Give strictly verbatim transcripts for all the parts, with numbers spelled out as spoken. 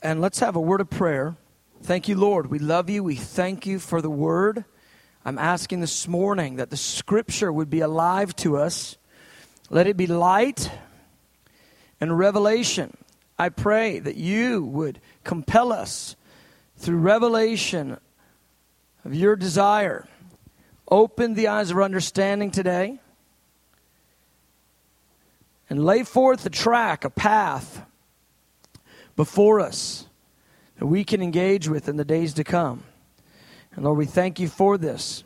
And let's have a word of prayer. Thank you, Lord. We love you. We thank you for the word. I'm asking this morning that the scripture would be alive to us. Let it be light and revelation. I pray that you would compel us through revelation of your desire. Open the eyes of our understanding today. And lay forth a track, a path before us that we can engage with in the days to come. And Lord, we thank you for this.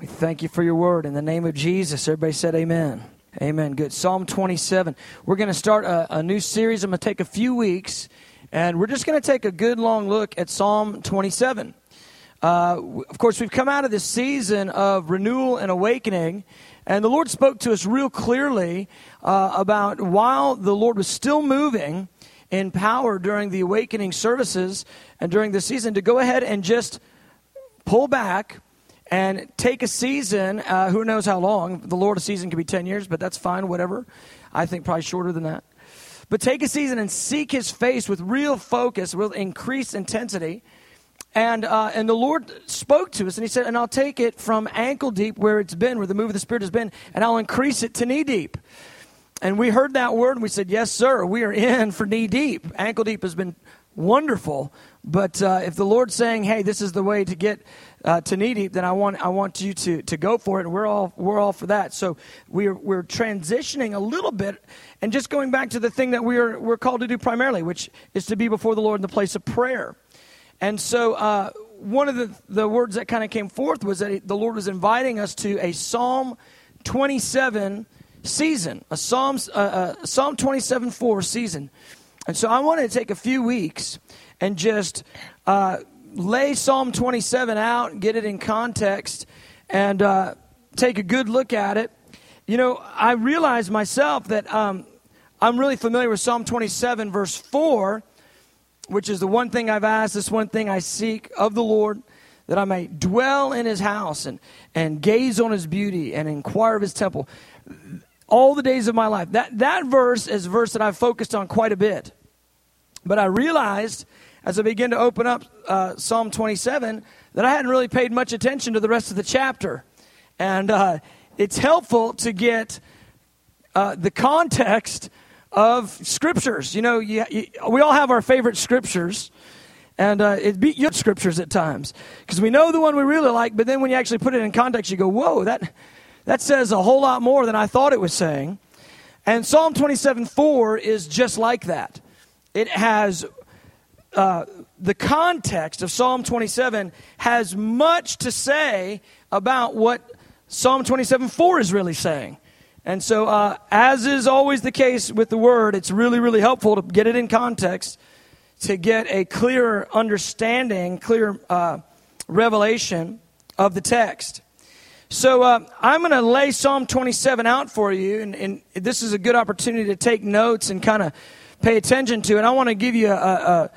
We thank you for your word. In the name of Jesus, everybody said amen. Amen. Good. Psalm twenty-seven. We're going to start a, a new series. I'm going to take a few weeks, and we're just going to take a good long look at Psalm twenty-seven. Uh, of course, we've come out of this season of renewal and awakening, and the Lord spoke to us real clearly uh, about while the Lord was still moving in power during the awakening services and during the season, to go ahead and just pull back and take a season, uh, who knows how long. The Lord, a season could be ten years, but that's fine, whatever. I think probably shorter than that. But take a season and seek his face with real focus, with increased intensity. And uh, and the Lord spoke to us, and he said, and I'll take it from ankle deep where it's been, where the move of the Spirit has been, and I'll increase it to knee deep. And we heard that word, and we said, yes, sir, we are in for knee deep. Ankle deep has been wonderful, but uh, if the Lord's saying, hey, this is the way to get uh, to knee deep, then I want I want you to to go for it, and we're all we're all for that. So we're we're transitioning a little bit, and just going back to the thing that we're we're called to do primarily, which is to be before the Lord in the place of prayer. And so uh, one of the, the words that kind of came forth was that the Lord was inviting us to a Psalm twenty-seven season, a Psalms, uh, a Psalm twenty-seven four season. And so I wanted to take a few weeks and just uh, lay Psalm twenty-seven out, get it in context, and uh, take a good look at it. You know, I realized myself that um, I'm really familiar with Psalm twenty-seven verse four, which is the one thing I've asked, this one thing I seek of the Lord, that I may dwell in his house and, and gaze on his beauty and inquire of his temple all the days of my life. That that verse is a verse that I've focused on quite a bit. But I realized as I began to open up uh, Psalm twenty-seven that I hadn't really paid much attention to the rest of the chapter. And uh, it's helpful to get uh, the context of scriptures. You know, you, you, we all have our favorite scriptures, and uh, it beat your scriptures at times because we know the one we really like, but then when you actually put it in context, you go, whoa, that that says a whole lot more than I thought it was saying. And Psalm twenty-seven four is just like that. It has, uh, the context of Psalm twenty-seven has much to say about what Psalm twenty-seven four is really saying. And so, uh, as is always the case with the Word, it's really, really helpful to get it in context, to get a clearer understanding, clear uh, revelation of the text. So, uh, I'm going to lay Psalm twenty-seven out for you, and, and this is a good opportunity to take notes and kind of pay attention to it. I want to give you a, a,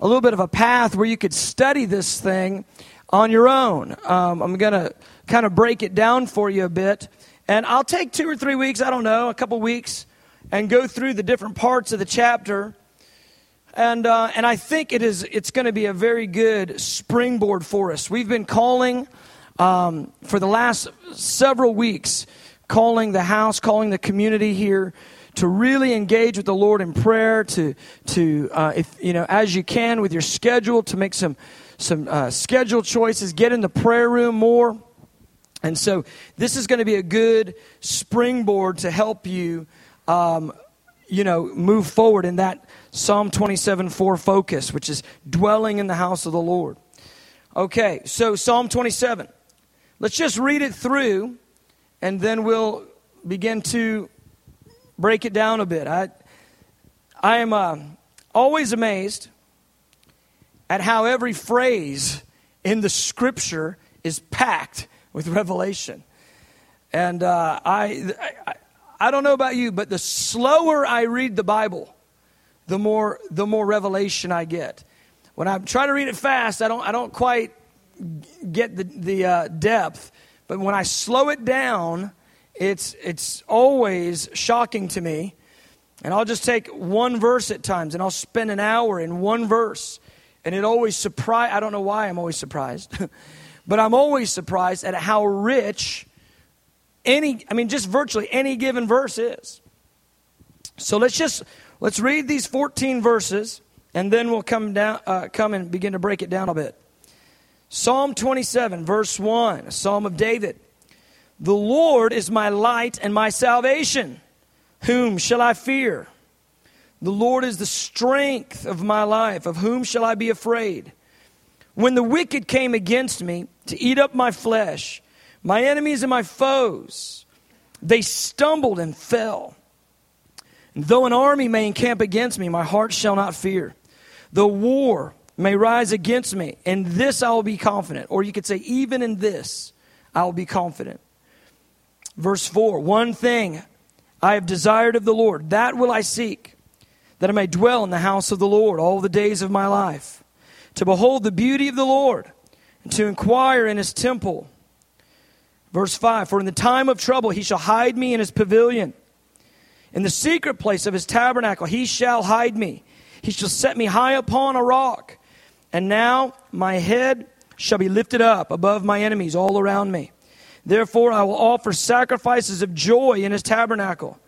a little bit of a path where you could study this thing on your own. Um, I'm going to kind of break it down for you a bit. And I'll take two or three weeks, I don't know, a couple weeks, and go through the different parts of the chapter. And uh, and I think it is it's going to be a very good springboard for us. We've been calling um, for the last several weeks, calling the house, calling the community here to really engage with the Lord in prayer. To to uh, if you know as you can with your schedule, to make some some uh, schedule choices, get in the prayer room more. And so this is going to be a good springboard to help you, um, you know, move forward in that Psalm twenty-seven four focus, which is dwelling in the house of the Lord. Okay, so Psalm twenty-seven. Let's just read it through, and then we'll begin to break it down a bit. I, I am uh, always amazed at how every phrase in the Scripture is packed with revelation. And uh, I, I I don't know about you, but the slower I read the Bible, the more the more revelation I get. When I try to read it fast, I don't I don't quite get the the uh, depth. But when I slow it down, it's it's always shocking to me And I'll just take one verse at times, and I'll spend an hour in one verse. And it always surprised, I don't know why I'm always surprised, but I'm always surprised at how rich any, I mean, just virtually any given verse is. So let's just, let's read these fourteen verses, and then we'll come down, uh, come and begin to break it down a bit. Psalm twenty-seven, verse one, a Psalm of David. The Lord is my light and my salvation. Whom shall I fear? The Lord is the strength of my life. Of whom shall I be afraid? When the wicked came against me to eat up my flesh, my enemies and my foes, they stumbled and fell. And though an army may encamp against me, my heart shall not fear. Though war may rise against me, in this I will be confident. Or you could say, even in this I will be confident. Verse four, one thing I have desired of the Lord, that will I seek, that I may dwell in the house of the Lord all the days of my life, to behold the beauty of the Lord, and to inquire in his temple. Verse five, for in the time of trouble he shall hide me in his pavilion. In the secret place of his tabernacle he shall hide me. He shall set me high upon a rock. And now my head shall be lifted up above my enemies all around me. Therefore, I will offer sacrifices of joy in his tabernacle.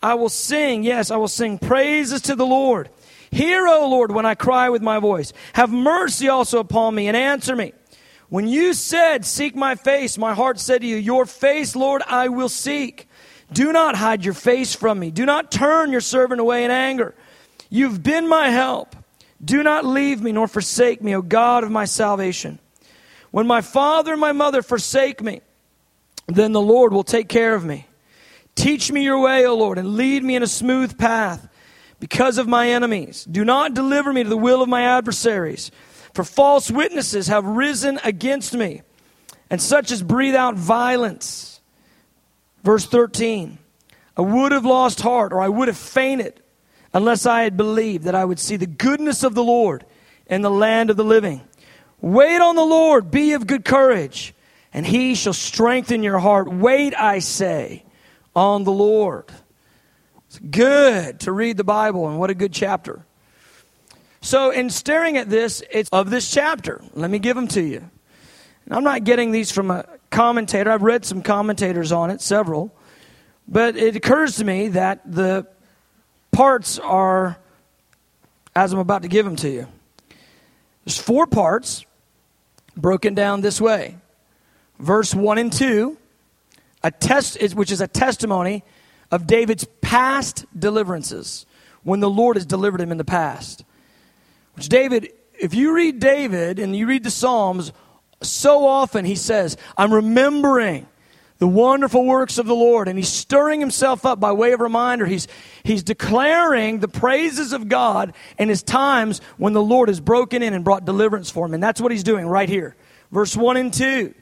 I will sing, yes, I will sing praises to the Lord. Hear, O Lord, when I cry with my voice. Have mercy also upon me and answer me. When you said, seek my face, my heart said to you, your face, Lord, I will seek. Do not hide your face from me. Do not turn your servant away in anger. You've been my help. Do not leave me nor forsake me, O God of my salvation. When my father and my mother forsake me, then the Lord will take care of me. Teach me your way, O Lord, and lead me in a smooth path because of my enemies. Do not deliver me to the will of my adversaries, for false witnesses have risen against me, and such as breathe out violence. Verse thirteen, I would have lost heart, or I would have fainted, unless I had believed that I would see the goodness of the Lord in the land of the living. Wait on the Lord, be of good courage, and he shall strengthen your heart. Wait, I say, on the Lord. It's good to read the Bible, and what a good chapter. So in staring at this, it's of this chapter. Let me give them to you. And I'm not getting these from a commentator. I've read some commentators on it, several. But it occurs to me that the parts are, as I'm about to give them to you, there's four parts broken down this way. Verse one and two, a test, which is a testimony of David's past deliverances, when the Lord has delivered him in the past. Which David, if you read David and you read the Psalms, so often he says, I'm remembering the wonderful works of the Lord. And he's stirring himself up by way of reminder. He's, he's declaring the praises of God in his times when the Lord has broken in and brought deliverance for him. And that's what he's doing right here. Verse one and two.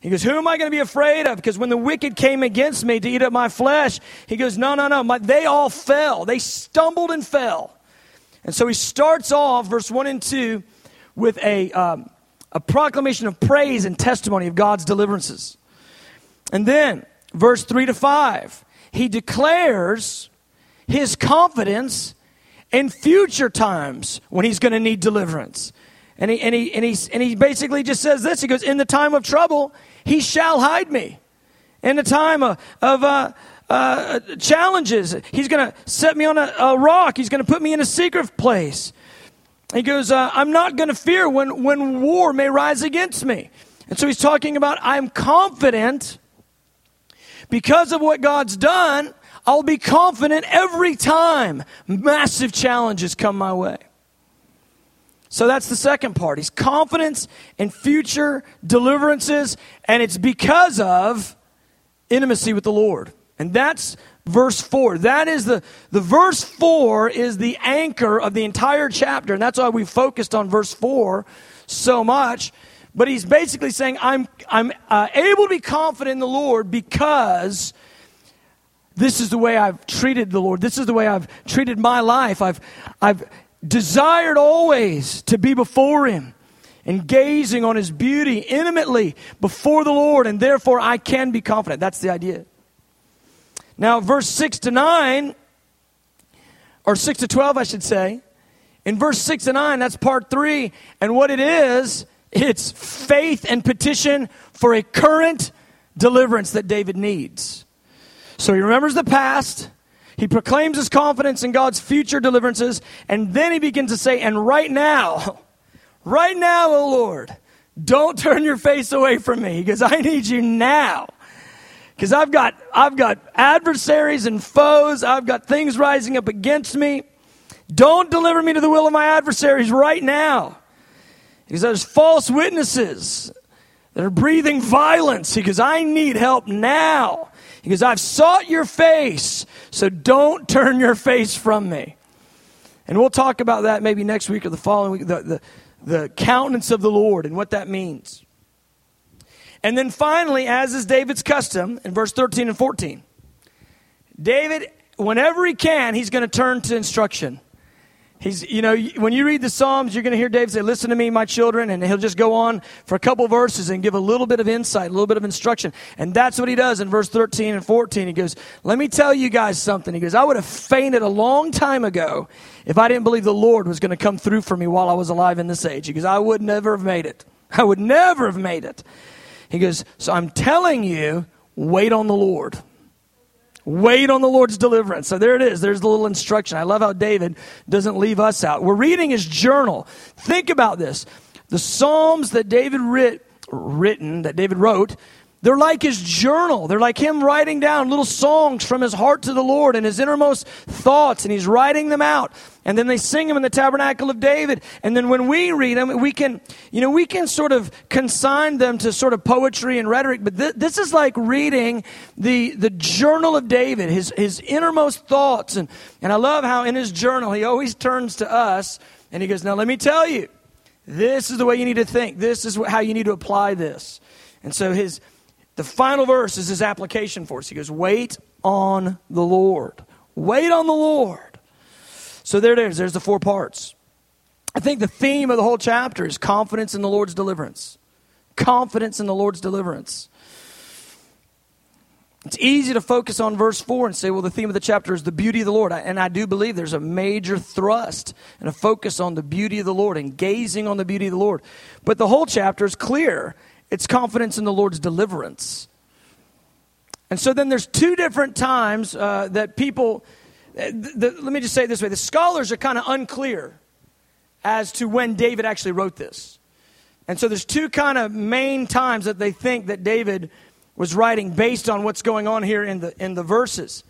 He goes, who am I going to be afraid of? Because when the wicked came against me to eat up my flesh, he goes, no, no, no, my, they all fell. They stumbled and fell. And so he starts off, verse one and two, with a, um, a proclamation of praise and testimony of God's deliverances. And then, verse three to five, he declares his confidence in future times when he's going to need deliverance. And he, and, he, and, he, and he basically just says this. He goes, in the time of trouble, he shall hide me. In the time of, of uh, uh, challenges, he's going to set me on a, a rock. He's going to put me in a secret place. He goes, uh, I'm not going to fear when, when war may rise against me. And so he's talking about, I'm confident because of what God's done. I'll be confident every time massive challenges come my way. So that's the second part. He's confidence in future deliverances, and it's because of intimacy with the Lord. And that's verse four. That is the, the verse four is the anchor of the entire chapter, and that's why we focused on verse four so much. But he's basically saying, I'm, I'm uh, able to be confident in the Lord because this is the way I've treated the Lord. This is the way I've treated my life. I've, I've, desired always to be before him and gazing on his beauty intimately before the Lord, and therefore I can be confident. That's the idea. Now, verse six to nine or six to twelve, I should say. In verse six to nine, that's part three. And what it is, it's faith and petition for a current deliverance that David needs. So he remembers the past. He proclaims his confidence in God's future deliverances. And then he begins to say, and right now, right now, O Lord, don't turn your face away from me, because I need you now. Because I've got, I've got adversaries and foes. I've got things rising up against me. Don't deliver me to the will of my adversaries right now. Because there's false witnesses that are breathing violence. Because I need help now. Because I've sought your face. So don't turn your face from me. And we'll talk about that maybe next week or the following week. The, the, the countenance of the Lord and what that means. And then finally, as is David's custom, in verse thirteen and fourteen, David, whenever he can, he's going to turn to instruction. He's, you know, when you read the Psalms, you're going to hear David say, listen to me, my children, and he'll just go on for a couple verses and give a little bit of insight, a little bit of instruction. And that's what he does in verse thirteen and fourteen. He goes, let me tell you guys something. He goes, I would have fainted a long time ago if I didn't believe the Lord was going to come through for me while I was alive in this age. He goes, I would never have made it. I would never have made it. He goes, so I'm telling you, wait on the Lord. Wait on the Lord's deliverance. So there it is. There's the little instruction. I love how David doesn't leave us out. We're reading his journal. Think about this. The Psalms that David writ, written, that David wrote, they're like his journal. They're like him writing down little songs from his heart to the Lord and his innermost thoughts, and he's writing them out. And then they sing them in the Tabernacle of David. And then when we read them, we can, you know, we can sort of consign them to sort of poetry and rhetoric. But th- this is like reading the the journal of David, his his innermost thoughts. And and I love how in his journal he always turns to us and he goes, "Now let me tell you, this is the way you need to think. This is how you need to apply this." And so his The final verse is his application for us. He goes, wait on the Lord. Wait on the Lord. So there it is. There's the four parts. I think the theme of the whole chapter is confidence in the Lord's deliverance. Confidence in the Lord's deliverance. It's easy to focus on verse four and say, well, the theme of the chapter is the beauty of the Lord. And I do believe there's a major thrust and a focus on the beauty of the Lord and gazing on the beauty of the Lord. But the whole chapter is clear. It's confidence in the Lord's deliverance. And so then there's two different times uh, that people, th- th- let me just say it this way. The scholars are kind of unclear as to when David actually wrote this. And so there's two kind of main times that they think that David was writing based on what's going on here in the in the verses.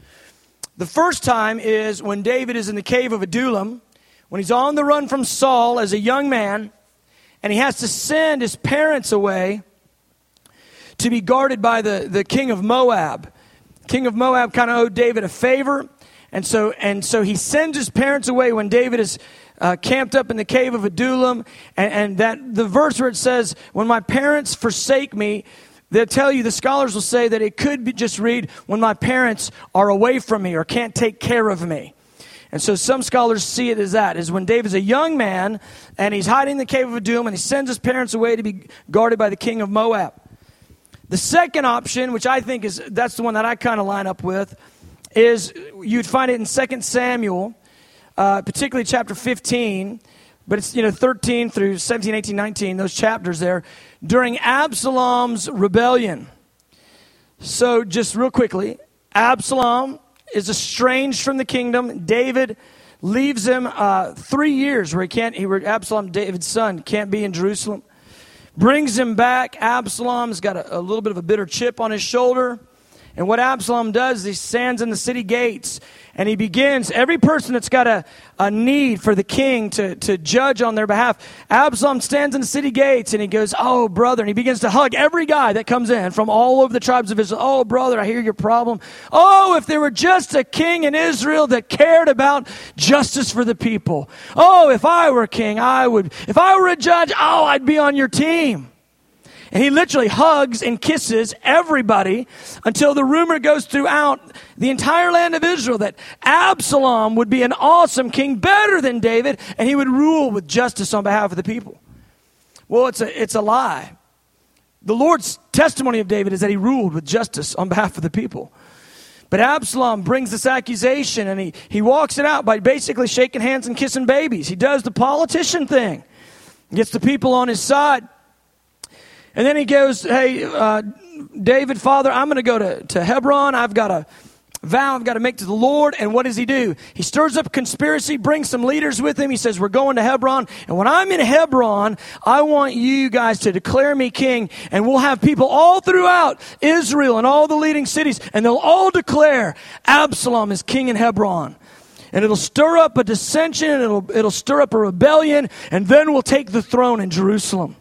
The first time is when David is in the cave of Adullam, when he's on the run from Saul as a young man, and he has to send his parents away to be guarded by the, the king of Moab. King of Moab kind of owed David a favor. And so and so he sends his parents away when David is uh, camped up in the cave of Adullam. And, and that the verse where it says, when my parents forsake me, they'll tell you, the scholars will say that it could be just read, when my parents are away from me or can't take care of me. And so some scholars see it as that, is when David's a young man and he's hiding in the cave of Adullam and he sends his parents away to be guarded by the king of Moab. The second option, which I think is, that's the one that I kind of line up with, is you'd find it in Second Samuel, uh, particularly chapter fifteen, but it's, you know, thirteen through seventeen, eighteen, nineteen, those chapters there, during Absalom's rebellion. So just real quickly, Absalom is estranged from the kingdom. David leaves him uh, three years where he can't, he, Absalom, David's son, can't be in Jerusalem. Brings him back. Absalom's got a, a little bit of a bitter chip on his shoulder. And what Absalom does is he stands in the city gates and he begins, every person that's got a, a need for the king to, to judge on their behalf, Absalom stands in the city gates and he goes, oh, brother. And he begins to hug every guy that comes in from all over the tribes of Israel. Oh, brother, I hear your problem. Oh, if there were just a king in Israel that cared about justice for the people. Oh, if I were king, I would, if I were a judge, oh, I'd be on your team. And he literally hugs and kisses everybody until the rumor goes throughout the entire land of Israel that Absalom would be an awesome king, better than David, and he would rule with justice on behalf of the people. Well, it's a, it's a lie. The Lord's testimony of David is that he ruled with justice on behalf of the people. But Absalom brings this accusation, and he, he walks it out by basically shaking hands and kissing babies. He does the politician thing. He gets the people on his side. And then he goes, hey, uh, David, father, I'm going to go to, to Hebron. I've got a vow I've got to make to the Lord. And what does he do? He stirs up a conspiracy, brings some leaders with him. He says, we're going to Hebron. And when I'm in Hebron, I want you guys to declare me king. And we'll have people all throughout Israel and all the leading cities. And they'll all declare Absalom is king in Hebron. And it'll stir up a dissension. And it'll, it'll stir up a rebellion. And then we'll take the throne in Jerusalem.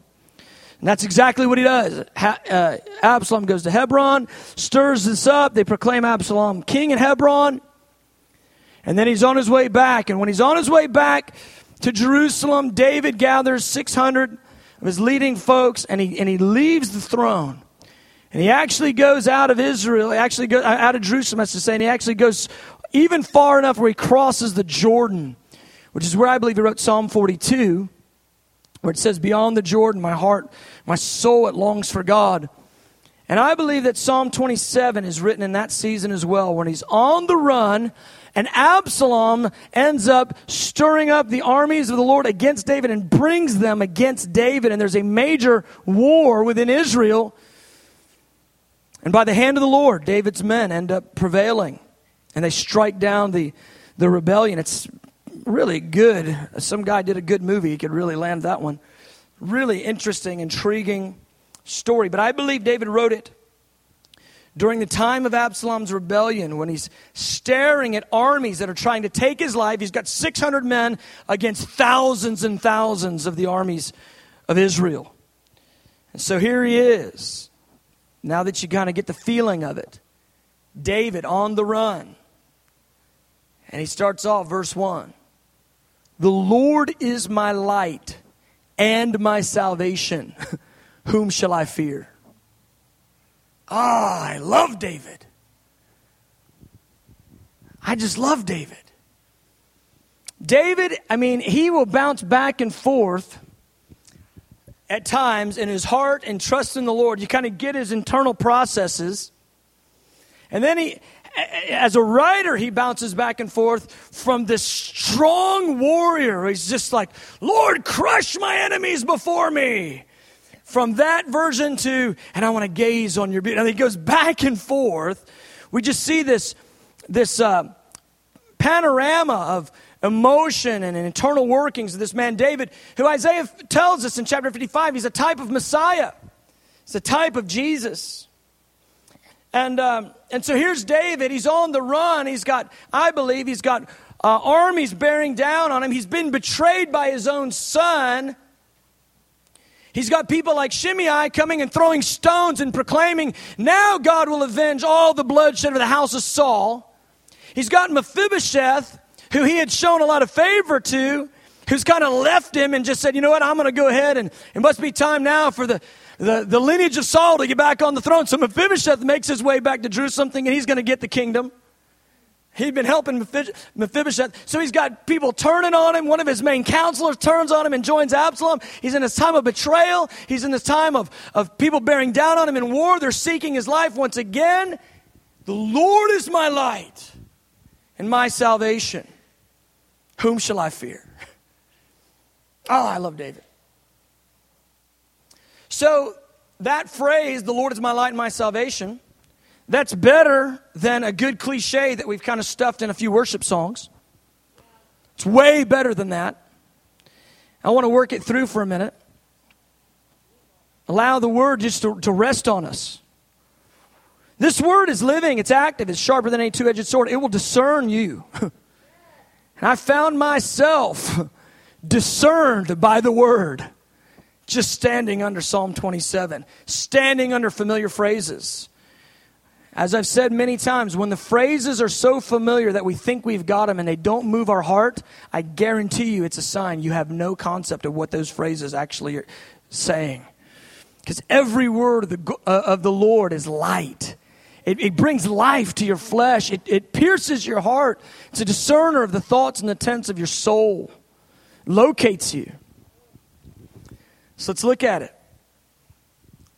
And that's exactly what he does. Ha, uh, Absalom goes to Hebron, stirs this up. They proclaim Absalom king in Hebron. And then he's on his way back. And when he's on his way back to Jerusalem, David gathers six hundred of his leading folks, and he and he leaves the throne. And he actually goes out of Israel, he actually goes out of Jerusalem, that's to say, and he actually goes even far enough where he crosses the Jordan, which is where I believe he wrote Psalm forty-two. Where it says, beyond the Jordan, my heart, my soul, it longs for God. And I believe that Psalm twenty-seven is written in that season as well, when he's on the run, and Absalom ends up stirring up the armies of the Lord against David and brings them against David. And there's a major war within Israel. And by the hand of the Lord, David's men end up prevailing, and they strike down the, the rebellion. It's really good. Some guy did a good movie. He could really land that one. Really interesting, intriguing story. But I believe David wrote it during the time of Absalom's rebellion, when he's staring at armies that are trying to take his life. He's got six hundred men against thousands and thousands of the armies of Israel. And so here he is. Now that you kind of get the feeling of it. David on the run. And he starts off verse one. The Lord is my light and my salvation. Whom shall I fear? Ah, I love David. I just love David. David, I mean, he will bounce back and forth at times in his heart and trust in the Lord. You kind of get his internal processes. And then he... As a writer, he bounces back and forth from this strong warrior. He's just like, Lord, crush my enemies before me. From that version to, and I want to gaze on your beauty. And he goes back and forth. We just see this, this uh, panorama of emotion and internal workings of this man, David, who Isaiah tells us in chapter fifty-five, he's a type of Messiah. He's a type of Jesus. And um, and so here's David. He's on the run. He's got, I believe, he's got uh, armies bearing down on him. He's been betrayed by his own son. He's got people like Shimei coming and throwing stones and proclaiming, now God will avenge all the bloodshed of the house of Saul. He's got Mephibosheth, who he had shown a lot of favor to, who's kind of left him and just said, you know what, I'm going to go ahead and it must be time now for the... The, the lineage of Saul to get back on the throne. So Mephibosheth makes his way back to Jerusalem thinking he's going to get the kingdom. He'd been helping Mephibosheth. So he's got people turning on him. One of his main counselors turns on him and joins Absalom. He's in this time of betrayal. He's in this time of, of people bearing down on him in war. They're seeking his life once again. The Lord is my light and my salvation. Whom shall I fear? Oh, I love David. So that phrase, the Lord is my light and my salvation, that's better than a good cliche that we've kind of stuffed in a few worship songs. It's way better than that. I want to work it through for a minute. Allow the word just to, to rest on us. This word is living, it's active, it's sharper than any two-edged sword. It will discern you. And I found myself discerned by the word. Just standing under Psalm twenty-seven, standing under familiar phrases. As I've said many times, when the phrases are so familiar that we think we've got them and they don't move our heart, I guarantee you it's a sign you have no concept of what those phrases actually are saying. Because every word of the, uh, of the Lord is light. It, it brings life to your flesh. It, it pierces your heart. It's a discerner of the thoughts and intents of your soul. It locates you. So let's look at it.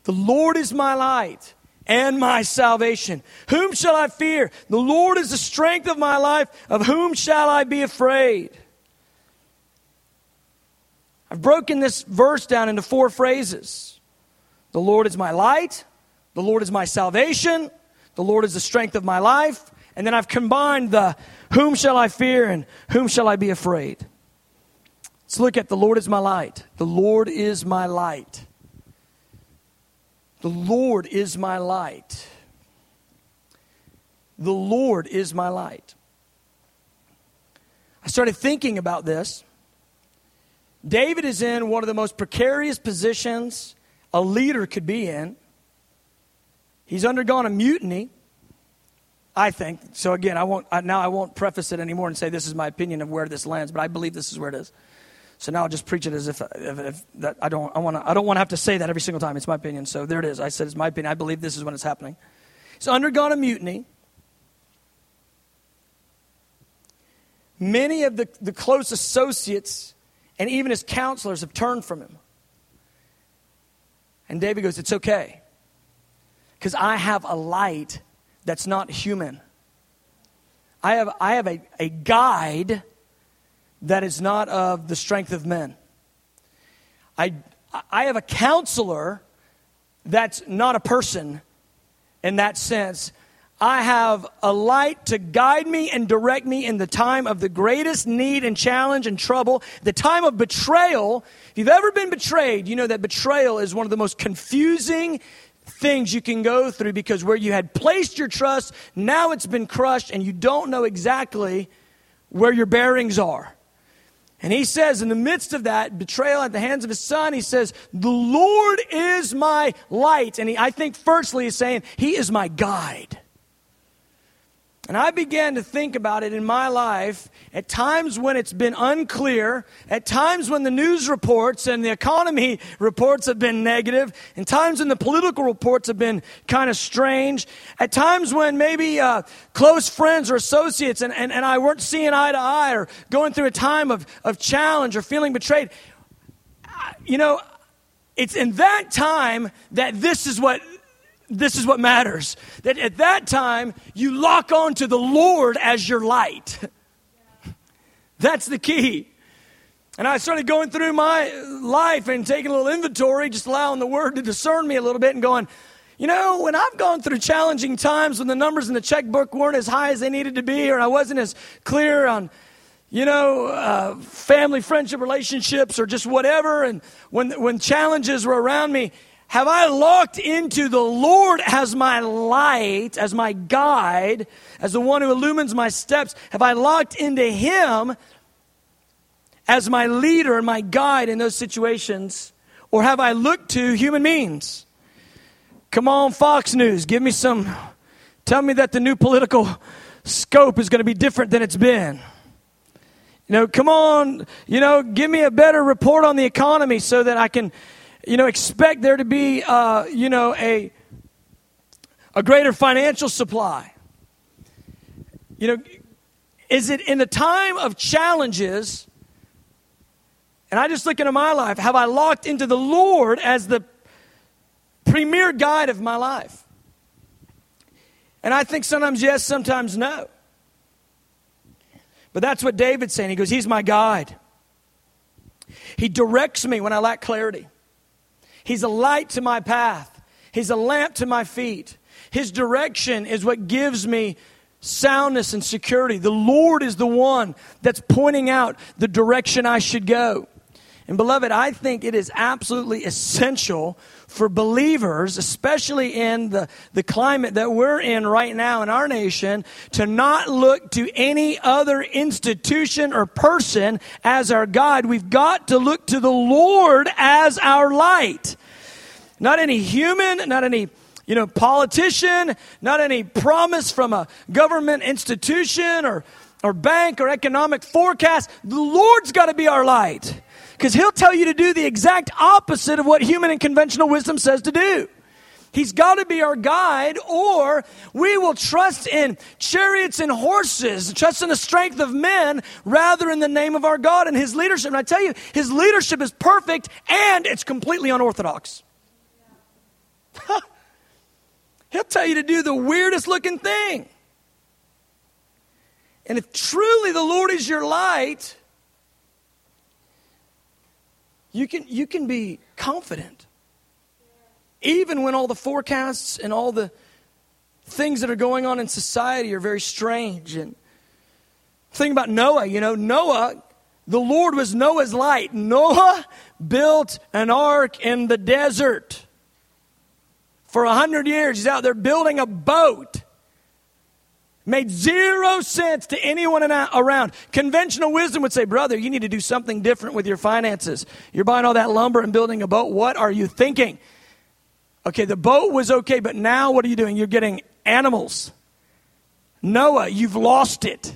The Lord is my light and my salvation. Whom shall I fear? The Lord is the strength of my life. Of whom shall I be afraid? I've broken this verse down into four phrases. The Lord is my light. The Lord is my salvation. The Lord is the strength of my life. And then I've combined the whom shall I fear and whom shall I be afraid. Let's look at the Lord is my light. The Lord is my light. The Lord is my light. The Lord is my light. I started thinking about this. David is in one of the most precarious positions a leader could be in. He's undergone a mutiny, I think. So again, I won't I, now I won't preface it anymore and say this is my opinion of where this lands, but I believe this is where it is. So now I'll just preach it as if, if, if that I don't I want I don't want to have to say that every single time. It's my opinion. So there it is. I said it's my opinion. I believe this is when it's happening. He's undergone a mutiny. Many of the, the close associates and even his counselors have turned from him. And David goes, it's okay. Because I have a light that's not human. I have I have a, a guide that is not of the strength of men. I I have a counselor that's not a person in that sense. I have a light to guide me and direct me in the time of the greatest need and challenge and trouble, the time of betrayal. If you've ever been betrayed, you know that betrayal is one of the most confusing things you can go through, because where you had placed your trust, now it's been crushed and you don't know exactly where your bearings are. And he says in the midst of that betrayal at the hands of his son, he says, the Lord is my light. And he, I think firstly he's saying, he is my guide. And I began to think about it in my life at times when it's been unclear, at times when the news reports and the economy reports have been negative, and times when the political reports have been kind of strange, at times when maybe uh, close friends or associates and, and, and I weren't seeing eye to eye or going through a time of, of challenge or feeling betrayed. You know, it's in that time that this is what... This is what matters. That at that time, you lock on to the Lord as your light. That's the key. And I started going through my life and taking a little inventory, just allowing the Word to discern me a little bit and going, you know, when I've gone through challenging times when the numbers in the checkbook weren't as high as they needed to be, or I wasn't as clear on, you know, uh, family, friendship, relationships, or just whatever, and when when challenges were around me, have I locked into the Lord as my light, as my guide, as the one who illumines my steps? Have I locked into Him as my leader and my guide in those situations? Or have I looked to human means? Come on, Fox News, give me some, tell me that the new political scope is going to be different than it's been. You know, come on, you know, give me a better report on the economy so that I can... You know, expect there to be, uh, you know, a a greater financial supply. You know, is it in the time of challenges, and I just look into my life, have I locked into the Lord as the premier guide of my life? And I think sometimes yes, sometimes no. But that's what David's saying. He goes, He's my guide. He directs me when I lack clarity. He's a light to my path. He's a lamp to my feet. His direction is what gives me soundness and security. The Lord is the one that's pointing out the direction I should go. And beloved, I think it is absolutely essential for believers, especially in the, the climate that we're in right now in our nation, to not look to any other institution or person as our guide. We've got to look to the Lord as our light. Not any human, not any, you know, politician, not any promise from a government institution or, or bank or economic forecast. The Lord's got to be our light. Because He'll tell you to do the exact opposite of what human and conventional wisdom says to do. He's got to be our guide, or we will trust in chariots and horses, trust in the strength of men, rather in the name of our God and His leadership. And I tell you, His leadership is perfect, and it's completely unorthodox. He'll tell you to do the weirdest looking thing. And if truly the Lord is your light, you can you can be confident. Even when all the forecasts and all the things that are going on in society are very strange. And think about Noah, you know, Noah, the Lord was Noah's light. Noah built an ark in the desert. For a hundred years, he's out there building a boat. Made zero sense to anyone around. Conventional wisdom would say, brother, you need to do something different with your finances. You're buying all that lumber and building a boat. What are you thinking? Okay, the boat was okay, but now what are you doing? You're getting animals. Noah, you've lost it.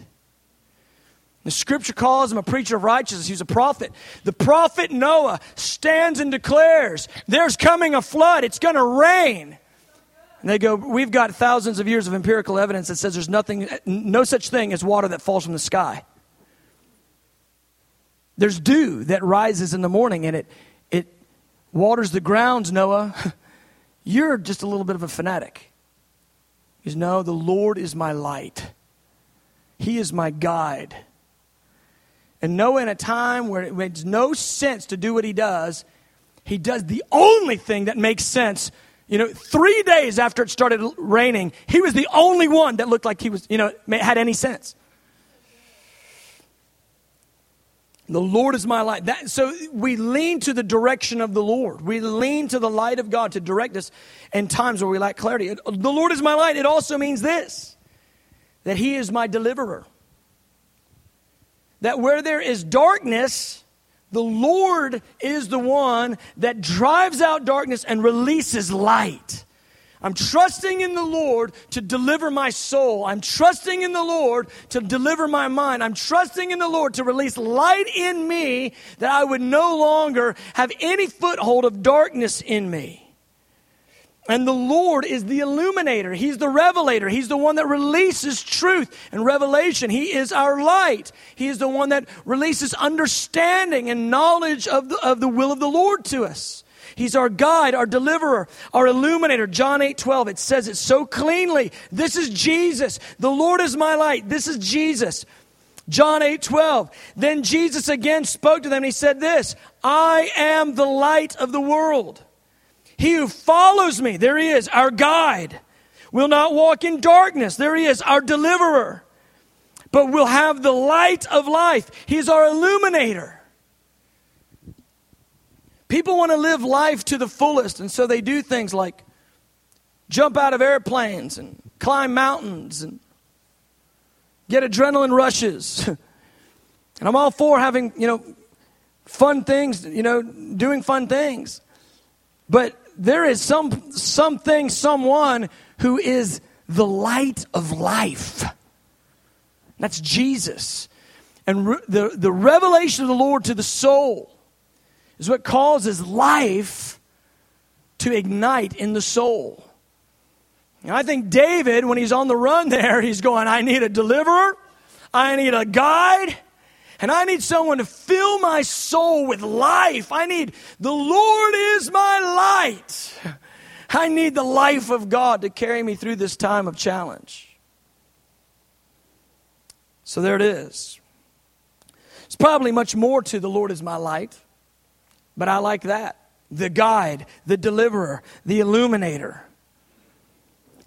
The scripture calls him a preacher of righteousness. He's a prophet. The prophet Noah stands and declares, there's coming a flood. It's going to rain. And they go, we've got thousands of years of empirical evidence that says there's nothing, no such thing as water that falls from the sky. There's dew that rises in the morning and it, it waters the grounds, Noah. You're just a little bit of a fanatic. He says, no, the Lord is my light. He is my guide. And Noah, in a time where it makes no sense to do what he does, he does the only thing that makes sense. You know, three days after it started raining, he was the only one that looked like he was, you know, had any sense. The Lord is my light. That, so we lean to the direction of the Lord. We lean to the light of God to direct us in times where we lack clarity. The Lord is my light. It also means this, that he is my deliverer. That where there is darkness, the Lord is the one that drives out darkness and releases light. I'm trusting in the Lord to deliver my soul. I'm trusting in the Lord to deliver my mind. I'm trusting in the Lord to release light in me that I would no longer have any foothold of darkness in me. And the Lord is the illuminator. He's the revelator. He's the one that releases truth and revelation. He is our light. He is the one that releases understanding and knowledge of the, of the will of the Lord to us. He's our guide, our deliverer, our illuminator. John eight twelve, it says it so cleanly. This is Jesus. The Lord is my light. This is Jesus. John eight twelve, then Jesus again spoke to them and he said this, I am the light of the world. He who follows me, there he is, our guide, will not walk in darkness. There he is, our deliverer, but will have the light of life. He's our illuminator. People want to live life to the fullest, and so they do things like jump out of airplanes and climb mountains and get adrenaline rushes. And I'm all for having, you know, fun things, you know, doing fun things. But there is some something, someone who is the light of life. That's Jesus. And re- the, the revelation of the Lord to the soul is what causes life to ignite in the soul. And I think David, when he's on the run there, he's going, I need a deliverer, I need a guide, and I need someone to fill my soul with life. I need, the Lord is my light. I need the life of God to carry me through this time of challenge. So there it is. It's probably much more to the Lord is my light, but I like that. The guide, the deliverer, the illuminator.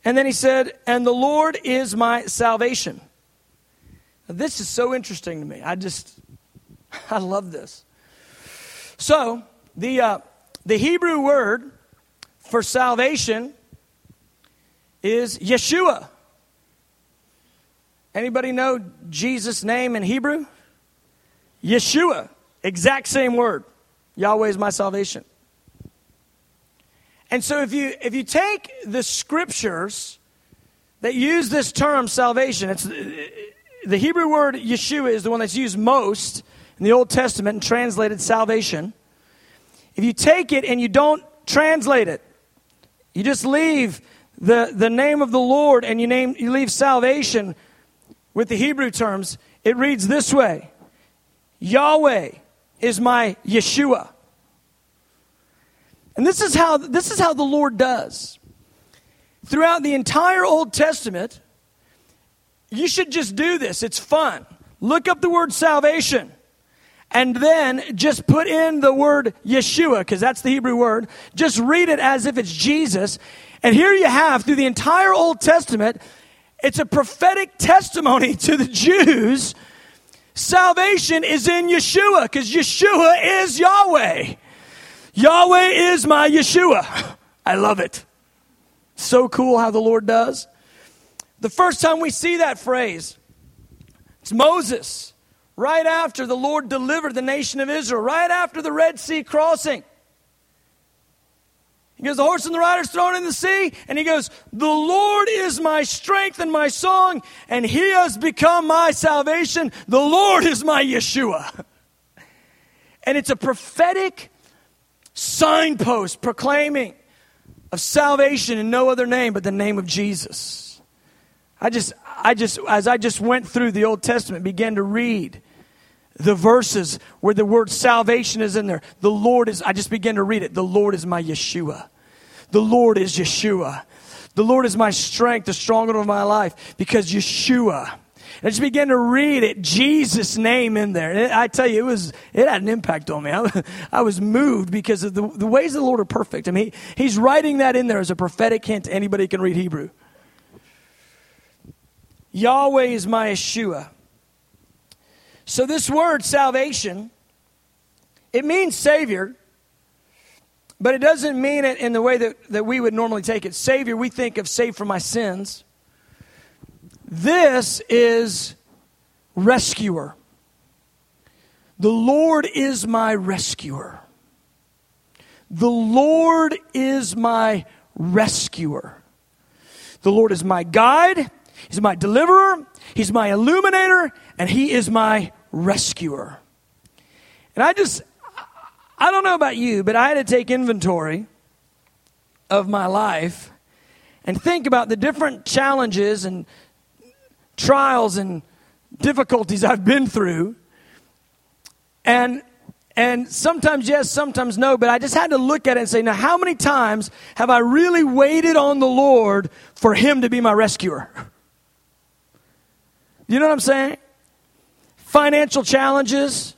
And then he said, and the Lord is my salvation. This is so interesting to me. I just, I love this. So, the uh, the Hebrew word for salvation is Yeshua. Anybody know Jesus' name in Hebrew? Yeshua, exact same word. Yahweh is my salvation. And so if you if you take the scriptures that use this term salvation, it's it, the Hebrew word Yeshua is the one that's used most in the Old Testament and translated salvation. If you take it and you don't translate it, you just leave the, the name of the Lord and you name you leave salvation with the Hebrew terms, it reads this way. Yahweh is my Yeshua. And this is how this is how the Lord does. throughout the entire Old Testament. You should just do this. It's fun. Look up the word salvation. And then just put in the word Yeshua, because that's the Hebrew word. Just read it as if it's Jesus. And here you have, through the entire Old Testament, it's a prophetic testimony to the Jews. Salvation is in Yeshua, because Yeshua is Yahweh. Yahweh is my Yeshua. I love it. So cool how the Lord does. The first time we see that phrase, it's Moses. Right after the Lord delivered the nation of Israel, right after the Red Sea crossing. He goes, the horse and the rider's thrown in the sea. And he goes, the Lord is my strength and my song, and he has become my salvation. The Lord is my Yeshua. And it's a prophetic signpost proclaiming of salvation in no other name but the name of Jesus. I just, I just, as I just went through the Old Testament, began to read the verses where the word salvation is in there. The Lord is, I just began to read it. The Lord is my Yeshua. The Lord is Yeshua. The Lord is my strength, the stronghold of my life, because Yeshua. And I just began to read it, Jesus' name in there. And it, I tell you, it was it had an impact on me. I, I was moved because of the, the ways of the Lord are perfect. I mean, he, he's writing that in there as a prophetic hint to anybody who can read Hebrew. Yahweh is my Yeshua. So this word salvation, it means Savior, but it doesn't mean it in the way that, that we would normally take it. Savior, we think of saved from my sins. This is rescuer. The Lord is my rescuer. The Lord is my rescuer. The Lord is my guide. He's my deliverer, he's my illuminator, and he is my rescuer. And I just, I don't know about you, but I had to take inventory of my life and think about the different challenges and trials and difficulties I've been through. And and sometimes yes, sometimes no, but I just had to look at it and say, now how many times have I really waited on the Lord for him to be my rescuer? You know what I'm saying? Financial challenges.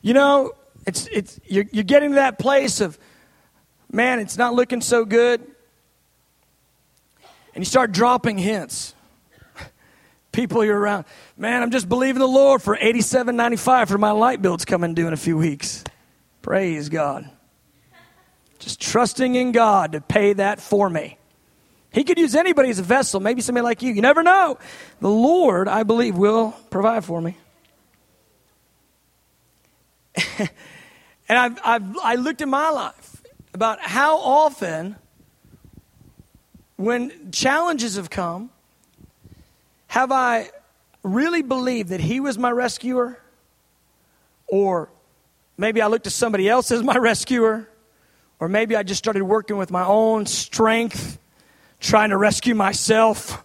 You know, it's it's you're, you're getting to that place of, man, it's not looking so good. And you start dropping hints. People you're around. Man, I'm just believing the Lord for eighty-seven dollars and ninety-five cents for my light bill's coming due in a few weeks. Praise God. Just trusting in God to pay that for me. He could use anybody as a vessel, maybe somebody like you. You never know. The Lord, I believe, will provide for me. and I've, I've, I looked at my life about how often when challenges have come, have I really believed that he was my rescuer? Or maybe I looked to somebody else as my rescuer? Or maybe I just started working with my own strength, trying to rescue myself.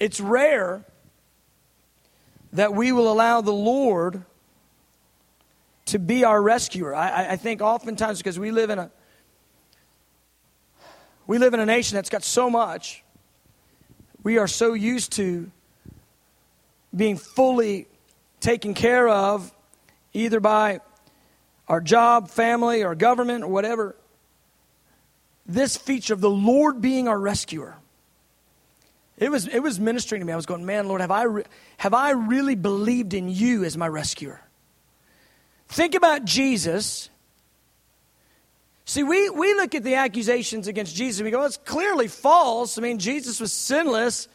It's rare that we will allow the Lord to be our rescuer. I, I think oftentimes because we live in a we live in a nation that's got so much, we are so used to being fully taken care of, either by our job, family, or government, or whatever. This feature of the Lord being our rescuer. It was it was ministering to me. I was going, man, Lord, have I re- have I really believed in you as my rescuer? Think about Jesus. See, we, we look at the accusations against Jesus and we go, well, it's clearly false. I mean, Jesus was sinless.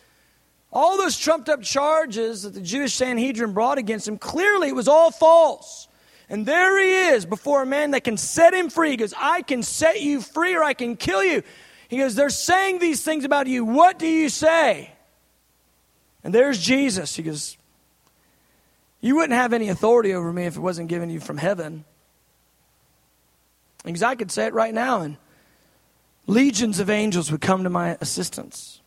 All those trumped up charges that the Jewish Sanhedrin brought against him, clearly it was all false. And there he is before a man that can set him free. He goes, I can set you free or I can kill you. He goes, they're saying these things about you. What do you say? And there's Jesus. He goes, you wouldn't have any authority over me if it wasn't given you from heaven. Because I could say it right now and legions of angels would come to my assistance.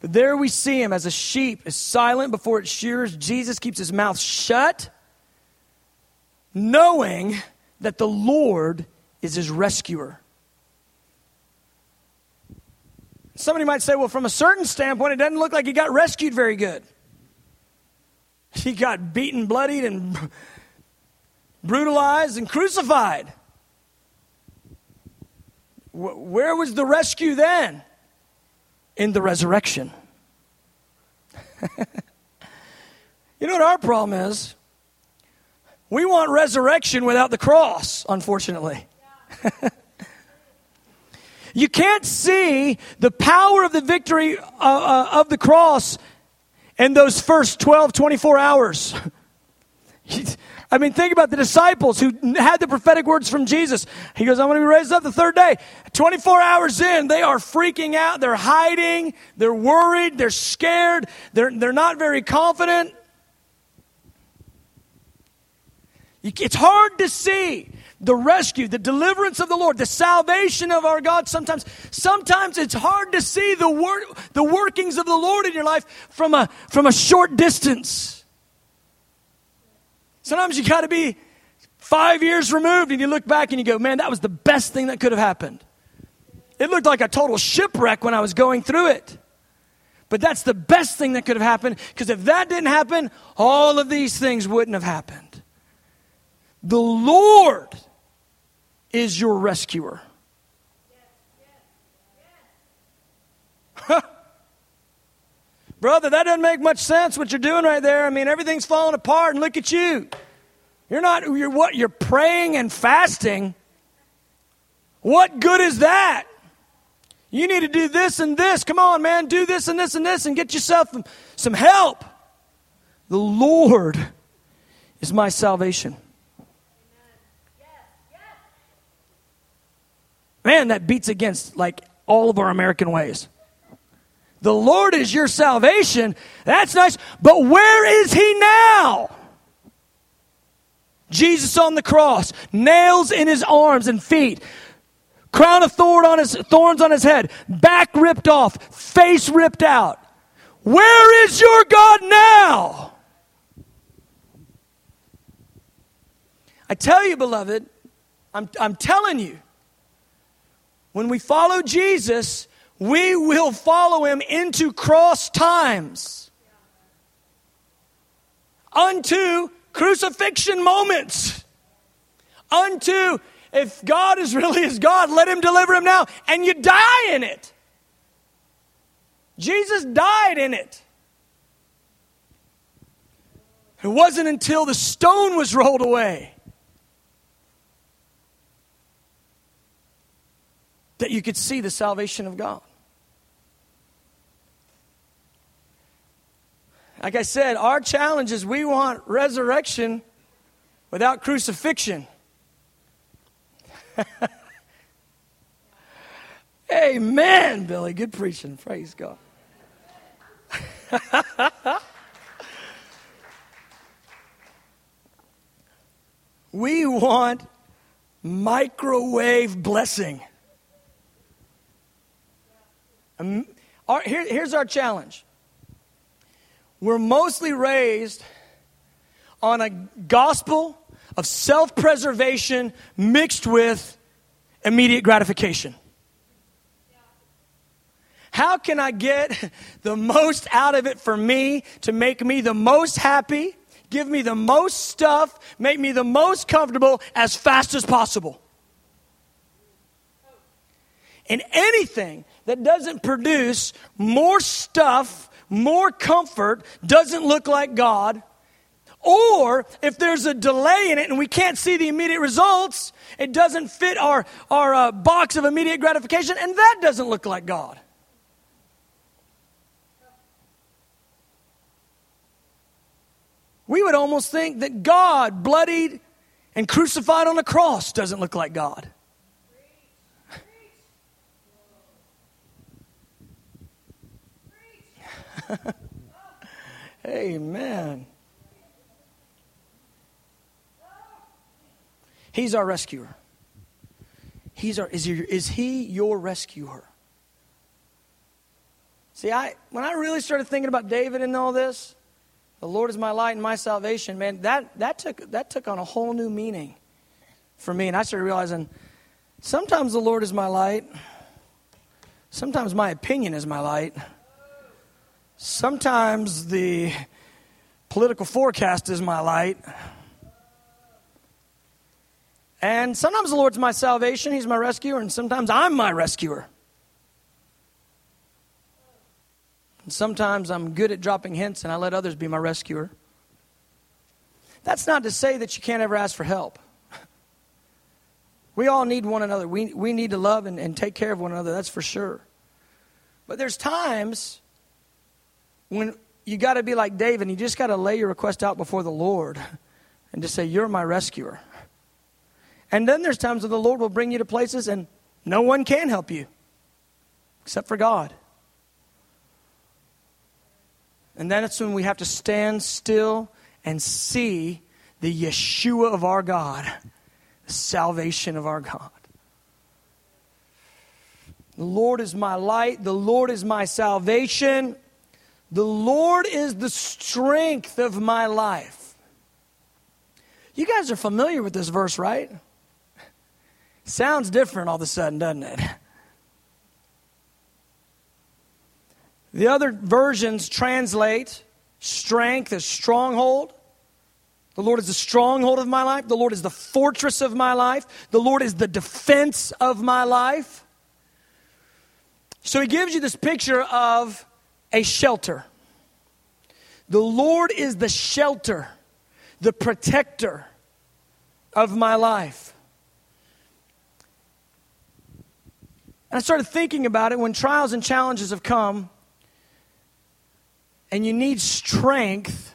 But there we see him as a sheep is silent before its shearers. Jesus keeps his mouth shut, knowing that the Lord is his rescuer. Somebody might say, well, from a certain standpoint, it doesn't look like he got rescued very good. He got beaten, bloodied, and brutalized and crucified. Where was the rescue then? In the resurrection. You know what our problem is? We want resurrection without the cross, unfortunately. You can't see the power of the victory uh, uh, of the cross in those first twelve, twenty-four hours. I mean, think about the disciples who had the prophetic words from Jesus. He goes, I'm going to be raised up the third day. twenty-four hours in, they are freaking out. They're hiding. They're worried. They're scared. They're, they're not very confident. It's hard to see the rescue, the deliverance of the Lord, the salvation of our God. Sometimes, sometimes it's hard to see the wor- the workings of the Lord in your life from a from a short distance. Sometimes you got to be five years removed, and you look back and you go, "Man, that was the best thing that could have happened." It looked like a total shipwreck when I was going through it, but that's the best thing that could have happened, because if that didn't happen, all of these things wouldn't have happened. The Lord is your rescuer. Brother, that doesn't make much sense what you're doing right there. I mean, everything's falling apart, and look at you. You're not, you're what? You're praying and fasting. What good is that? You need to do this and this. Come on, man, do this and this and this and get yourself some help. The Lord is my salvation. Man, that beats against, like, all of our American ways. The Lord is your salvation. That's nice. But where is he now? Jesus on the cross, nails in his arms and feet, crown of thorn on his, thorns on his head, back ripped off, face ripped out. Where is your God now? I tell you, beloved, I'm, I'm telling you, when we follow Jesus, we will follow him into cross times, unto crucifixion moments, unto, if God is really his God, let him deliver him now, and you die in it. Jesus died in it. It wasn't until the stone was rolled away that you could see the salvation of God. Like I said, our challenge is we want resurrection without crucifixion. Amen, Billy. Good preaching. Praise God. We want microwave blessing. Um, our, here, here's our challenge. We're mostly raised on a gospel of self-preservation mixed with immediate gratification. How can I get the most out of it for me to make me the most happy, give me the most stuff, make me the most comfortable as fast as possible? And anything that doesn't produce more stuff, more comfort, doesn't look like God. Or if there's a delay in it and we can't see the immediate results, it doesn't fit our, our uh, box of immediate gratification, and that doesn't look like God. We would almost think that God, bloodied and crucified on the cross, doesn't look like God. Amen. He's our rescuer. He's our is he, is he your rescuer? See, I when I really started thinking about David and all this, the Lord is my light and my salvation, man, that that took that took on a whole new meaning for me, and I started realizing Sometimes the Lord is my light. Sometimes my opinion is my light. Sometimes the political forecast is my light. And sometimes the Lord's my salvation, he's my rescuer, and sometimes I'm my rescuer. And sometimes I'm good at dropping hints and I let others be my rescuer. That's not to say that you can't ever ask for help. We all need one another. We we need to love and, and take care of one another, that's for sure. But there's times when you got to be like David, you just got to lay your request out before the Lord and just say, you're my rescuer. And then there's times when the Lord will bring you to places and no one can help you except for God. And then it's when we have to stand still and see the Yeshua of our God, the salvation of our God. The Lord is my light. The Lord is my salvation. The Lord is the strength of my life. You guys are familiar with this verse, right? Sounds different all of a sudden, doesn't it? The other versions translate strength as stronghold. The Lord is the stronghold of my life. The Lord is the fortress of my life. The Lord is the defense of my life. So he gives you this picture of a shelter. The Lord is the shelter, the protector of my life. And I started thinking about it when trials and challenges have come and you need strength.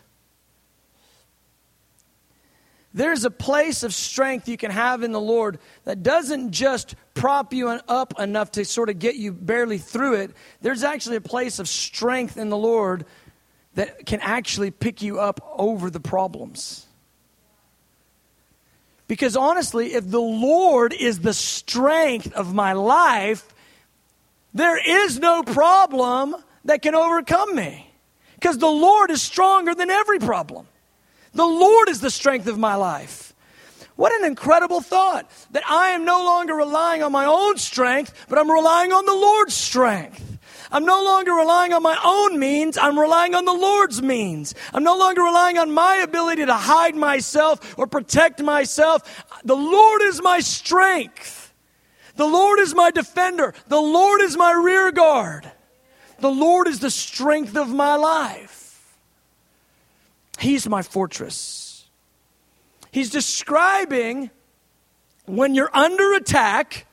There's a place of strength you can have in the Lord that doesn't just prop you up enough to sort of get you barely through it. There's actually a place of strength in the Lord that can actually pick you up over the problems. Because honestly, if the Lord is the strength of my life, there is no problem that can overcome me. Because the Lord is stronger than every problem. The Lord is the strength of my life. What an incredible thought, that I am no longer relying on my own strength, but I'm relying on the Lord's strength. I'm no longer relying on my own means. I'm relying on the Lord's means. I'm no longer relying on my ability to hide myself or protect myself. The Lord is my strength. The Lord is my defender. The Lord is my rear guard. The Lord is the strength of my life. He's my fortress. He's describing when you're under attack,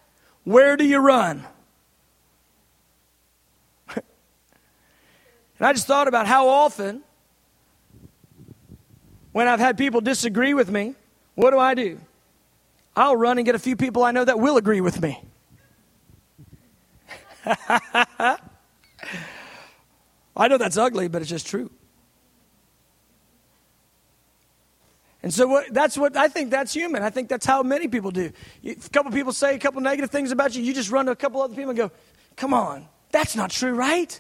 where do you run? And I just thought about how often when I've had people disagree with me, what do I do? I'll run and get a few people I know that will agree with me. I know that's ugly, but it's just true. And so what, that's what I think that's human. I think that's how many people do. You, a couple people say a couple negative things about you. You just run to a couple other people and go, come on, that's not true, right?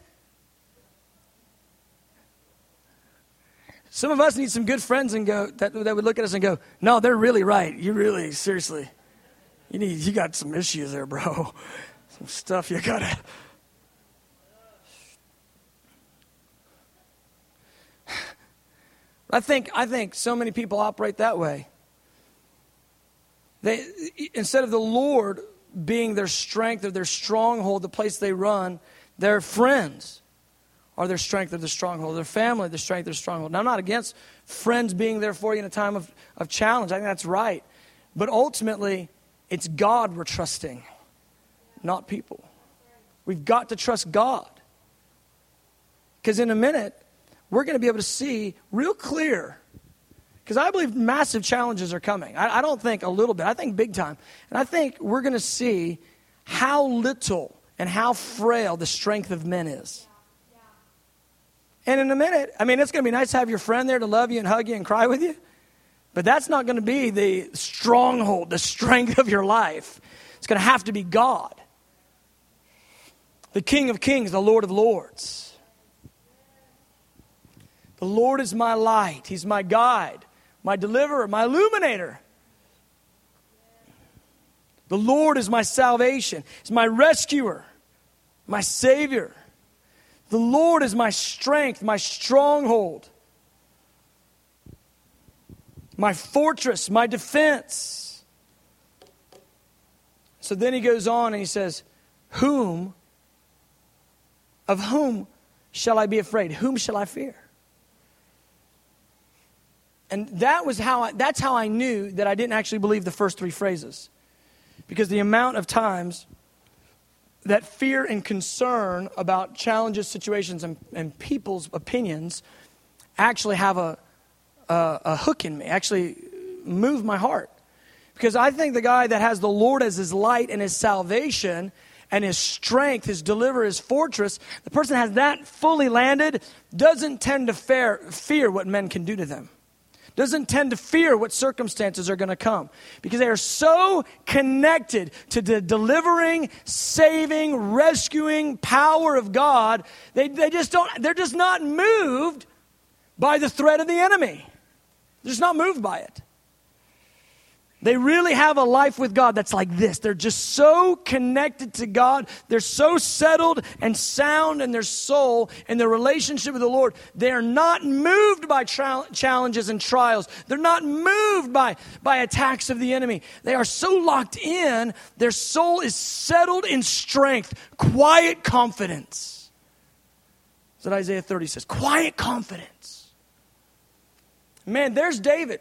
Some of us need some good friends and go that, that would look at us and go, no, they're really right. You really, seriously, you need, you got some issues there, bro. Some stuff you gotta. I think I think so many people operate that way. They instead of the Lord being their strength or their stronghold, the place they run, their friends are their strength or their stronghold, their family, their strength, their stronghold. Now, I'm not against friends being there for you in a time of, of challenge. I think that's right. But ultimately, it's God we're trusting, not people. We've got to trust God. Because in a minute, we're going to be able to see real clear. Because I believe massive challenges are coming. I, I don't think a little bit. I think big time. And I think we're going to see how little and how frail the strength of men is. And in a minute, I mean, it's going to be nice to have your friend there to love you and hug you and cry with you. But that's not going to be the stronghold, the strength of your life. It's going to have to be God. The King of Kings, the Lord of Lords. The Lord is my light. He's my guide, my deliverer, my illuminator. The Lord is my salvation. He's my rescuer, my Savior. The Lord is my strength, my stronghold, my fortress, my defense. So then he goes on and he says, Whom, of whom shall I be afraid? Whom shall I fear? And that was how I, that's how I knew that I didn't actually believe the first three phrases. Because the amount of times that fear and concern about challenges, situations, and, and people's opinions actually have a, a, a hook in me, actually move my heart. Because I think the guy that has the Lord as his light and his salvation and his strength, his deliverer, his fortress, the person that has that fully landed doesn't tend to fear, fear what men can do to them. Doesn't tend to fear what circumstances are going to come. Because they are so connected to the delivering, saving, rescuing power of God. They, they just don't, they're just not moved by the threat of the enemy. They're just not moved by it. They really have a life with God that's like this. They're just so connected to God. They're so settled and sound in their soul and their relationship with the Lord. They are not moved by tra- challenges and trials. They're not moved by, by attacks of the enemy. They are so locked in. Their soul is settled in strength, quiet confidence. That's what Isaiah thirty says. Quiet confidence. Man, there's David.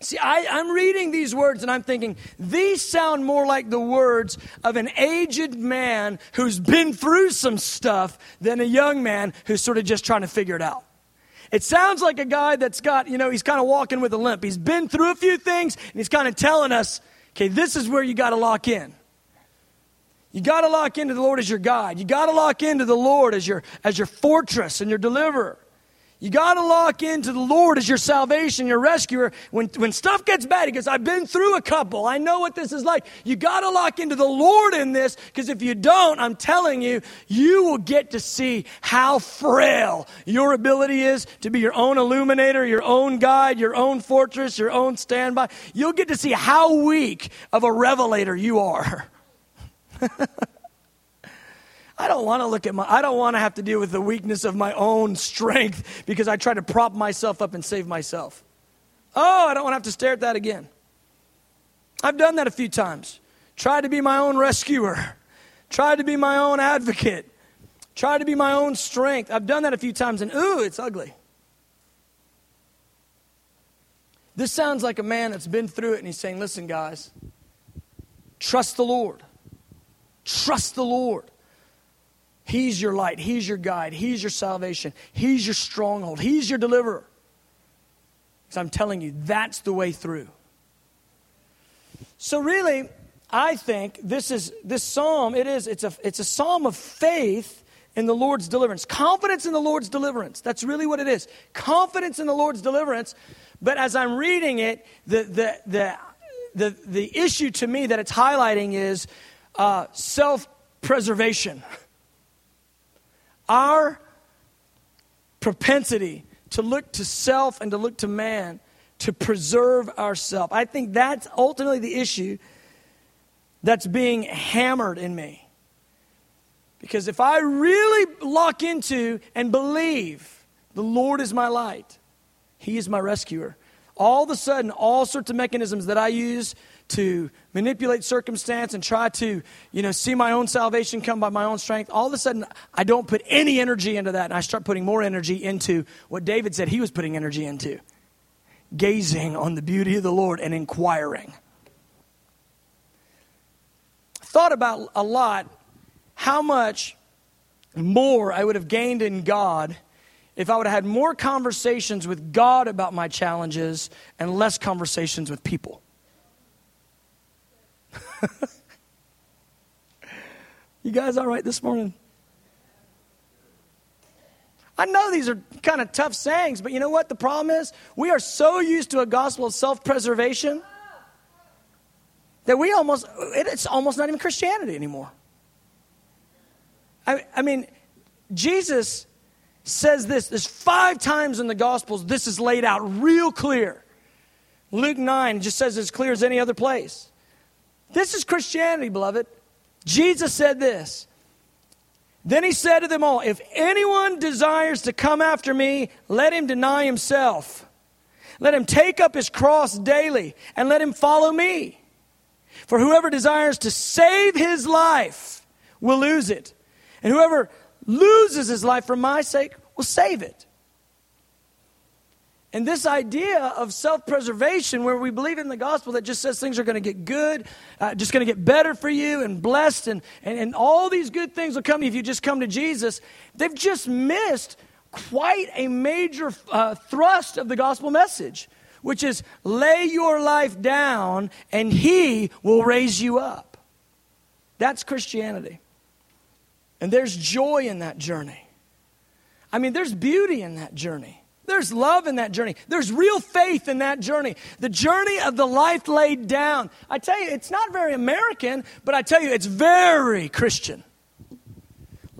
See, I, I'm reading these words and I'm thinking, these sound more like the words of an aged man who's been through some stuff than a young man who's sort of just trying to figure it out. It sounds like a guy that's got, you know, he's kind of walking with a limp. He's been through a few things and he's kind of telling us, okay, this is where you got to lock in. You got to lock into the Lord as your guide. You got to lock into the Lord as your, as your fortress and your deliverer. You got to lock into the Lord as your salvation, your rescuer. When, when stuff gets bad, he goes, I've been through a couple. I know what this is like. You got to lock into the Lord in this, because if you don't, I'm telling you, you will get to see how frail your ability is to be your own illuminator, your own guide, your own fortress, your own standby. You'll get to see how weak of a revelator you are. I don't want to look at my, I don't want to have to deal with the weakness of my own strength because I try to prop myself up and save myself. Oh, I don't want to have to stare at that again. I've done that a few times. Tried to be my own rescuer. Tried to be my own advocate. Tried to be my own strength. I've done that a few times and ooh, it's ugly. This sounds like a man that's been through it and he's saying, listen guys, trust the Lord. Trust the Lord. He's your light. He's your guide. He's your salvation. He's your stronghold. He's your deliverer. Because I'm telling you, that's the way through. So really, I think this is this psalm, it is, it's a it's a psalm of faith in the Lord's deliverance. Confidence in the Lord's deliverance. That's really what it is. Confidence in the Lord's deliverance. But as I'm reading it, the the the the, the issue to me that it's highlighting is uh, self-preservation. Our propensity to look to self and to look to man to preserve ourselves. I think that's ultimately the issue that's being hammered in me. Because if I really lock into and believe the Lord is my light, He is my rescuer, all of a sudden, all sorts of mechanisms that I use to manipulate circumstance and try to, you know, see my own salvation come by my own strength, all of a sudden, I don't put any energy into that. And I start putting more energy into what David said he was putting energy into. Gazing on the beauty of the Lord and inquiring. I thought about a lot how much more I would have gained in God if I would have had more conversations with God about my challenges and less conversations with people. You guys all right this morning? I know these are kind of tough sayings, but you know what the problem is? We are so used to a gospel of self-preservation that we almost, it's almost not even Christianity anymore. I, I mean, Jesus says this, there's five times in the Gospels this is laid out real clear. Luke nine just says as clear as any other place. This is Christianity, beloved. Jesus said this. Then he said to them all, if anyone desires to come after me, let him deny himself. Let him take up his cross daily and let him follow me. For whoever desires to save his life will lose it. And whoever loses his life for my sake will save it. And this idea of self-preservation, where we believe in the gospel that just says things are going to get good, uh, just going to get better for you and blessed, and, and, and all these good things will come if you just come to Jesus, they've just missed quite a major uh, thrust of the gospel message, which is lay your life down and he will raise you up. That's Christianity. And there's joy in that journey. I mean, there's beauty in that journey. There's love in that journey. There's real faith in that journey. The journey of the life laid down. I tell you, it's not very American, but I tell you, it's very Christian.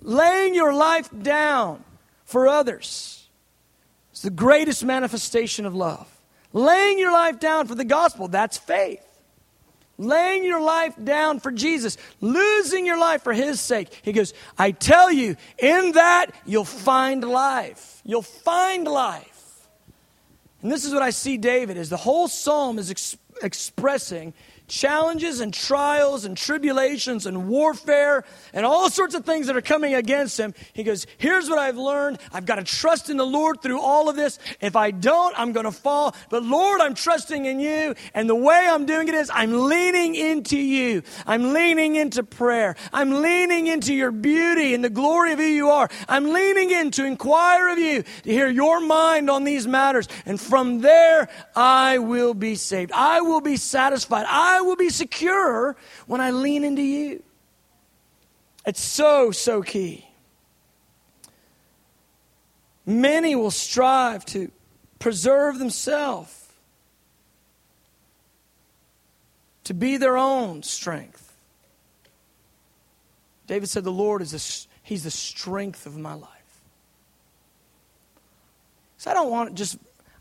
Laying your life down for others is the greatest manifestation of love. Laying your life down for the gospel, that's faith. Laying your life down for Jesus, losing your life for his sake. He goes, I tell you, in that you'll find life. You'll find life. And this is what I see David is. The whole psalm is ex- expressing challenges and trials and tribulations and warfare and all sorts of things that are coming against him. He goes, here's what I've learned. I've got to trust in the Lord through all of this. If I don't, I'm going to fall. But Lord, I'm trusting in you. And the way I'm doing it is I'm leaning into you. I'm leaning into prayer. I'm leaning into your beauty and the glory of who you are. I'm leaning in to inquire of you, to hear your mind on these matters. And from there, I will be saved. I will be satisfied. I will be secure when I lean into you. It's so, so key. Many will strive to preserve themselves, to be their own strength. David said, the Lord is the, he's the strength of my life. So I don't want just,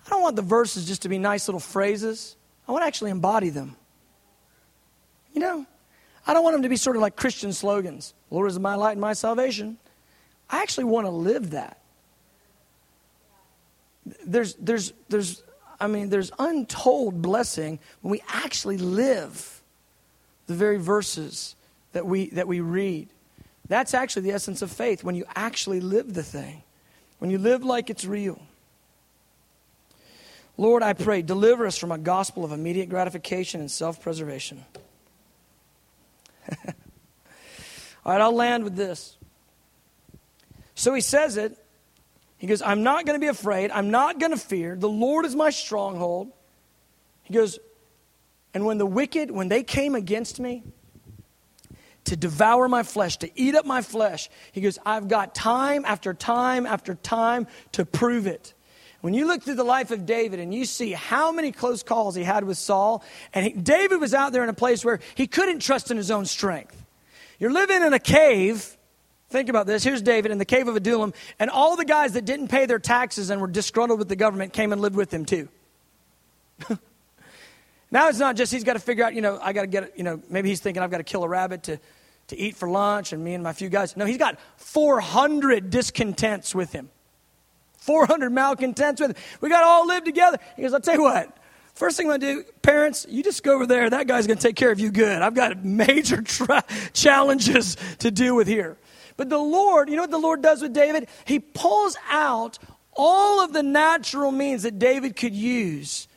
I don't want the verses just to be nice little phrases. I want to actually embody them. You know, I don't want them to be sort of like Christian slogans. Lord is my light and my salvation. I actually want to live that. There's, there's, there's, I mean, there's untold blessing when we actually live the very verses that we, that we read. That's actually the essence of faith, when you actually live the thing, when you live like it's real. Lord, I pray, deliver us from a gospel of immediate gratification and self-preservation. All right, I'll land with this. So he says it. He goes, I'm not going to be afraid. I'm not going to fear. The Lord is my stronghold. He goes, and when the wicked, when they came against me to devour my flesh, to eat up my flesh, he goes, I've got time after time after time to prove it. When you look through the life of David and you see how many close calls he had with Saul, and he, David was out there in a place where he couldn't trust in his own strength. You're living in a cave. Think about this. Here's David in the cave of Adullam, and all the guys that didn't pay their taxes and were disgruntled with the government came and lived with him too. Now it's not just he's got to figure out, you know, I got to get, you know, maybe he's thinking I've got to kill a rabbit to, to eat for lunch and me and my few guys. No, he's got four hundred discontents with him. four hundred malcontents with him. We got to all live together. He goes, I'll tell you what. First thing I'm going to do, parents, you just go over there. That guy's going to take care of you good. I've got major tra- challenges to deal with here. But the Lord, you know what the Lord does with David? He pulls out all of the natural means that David could use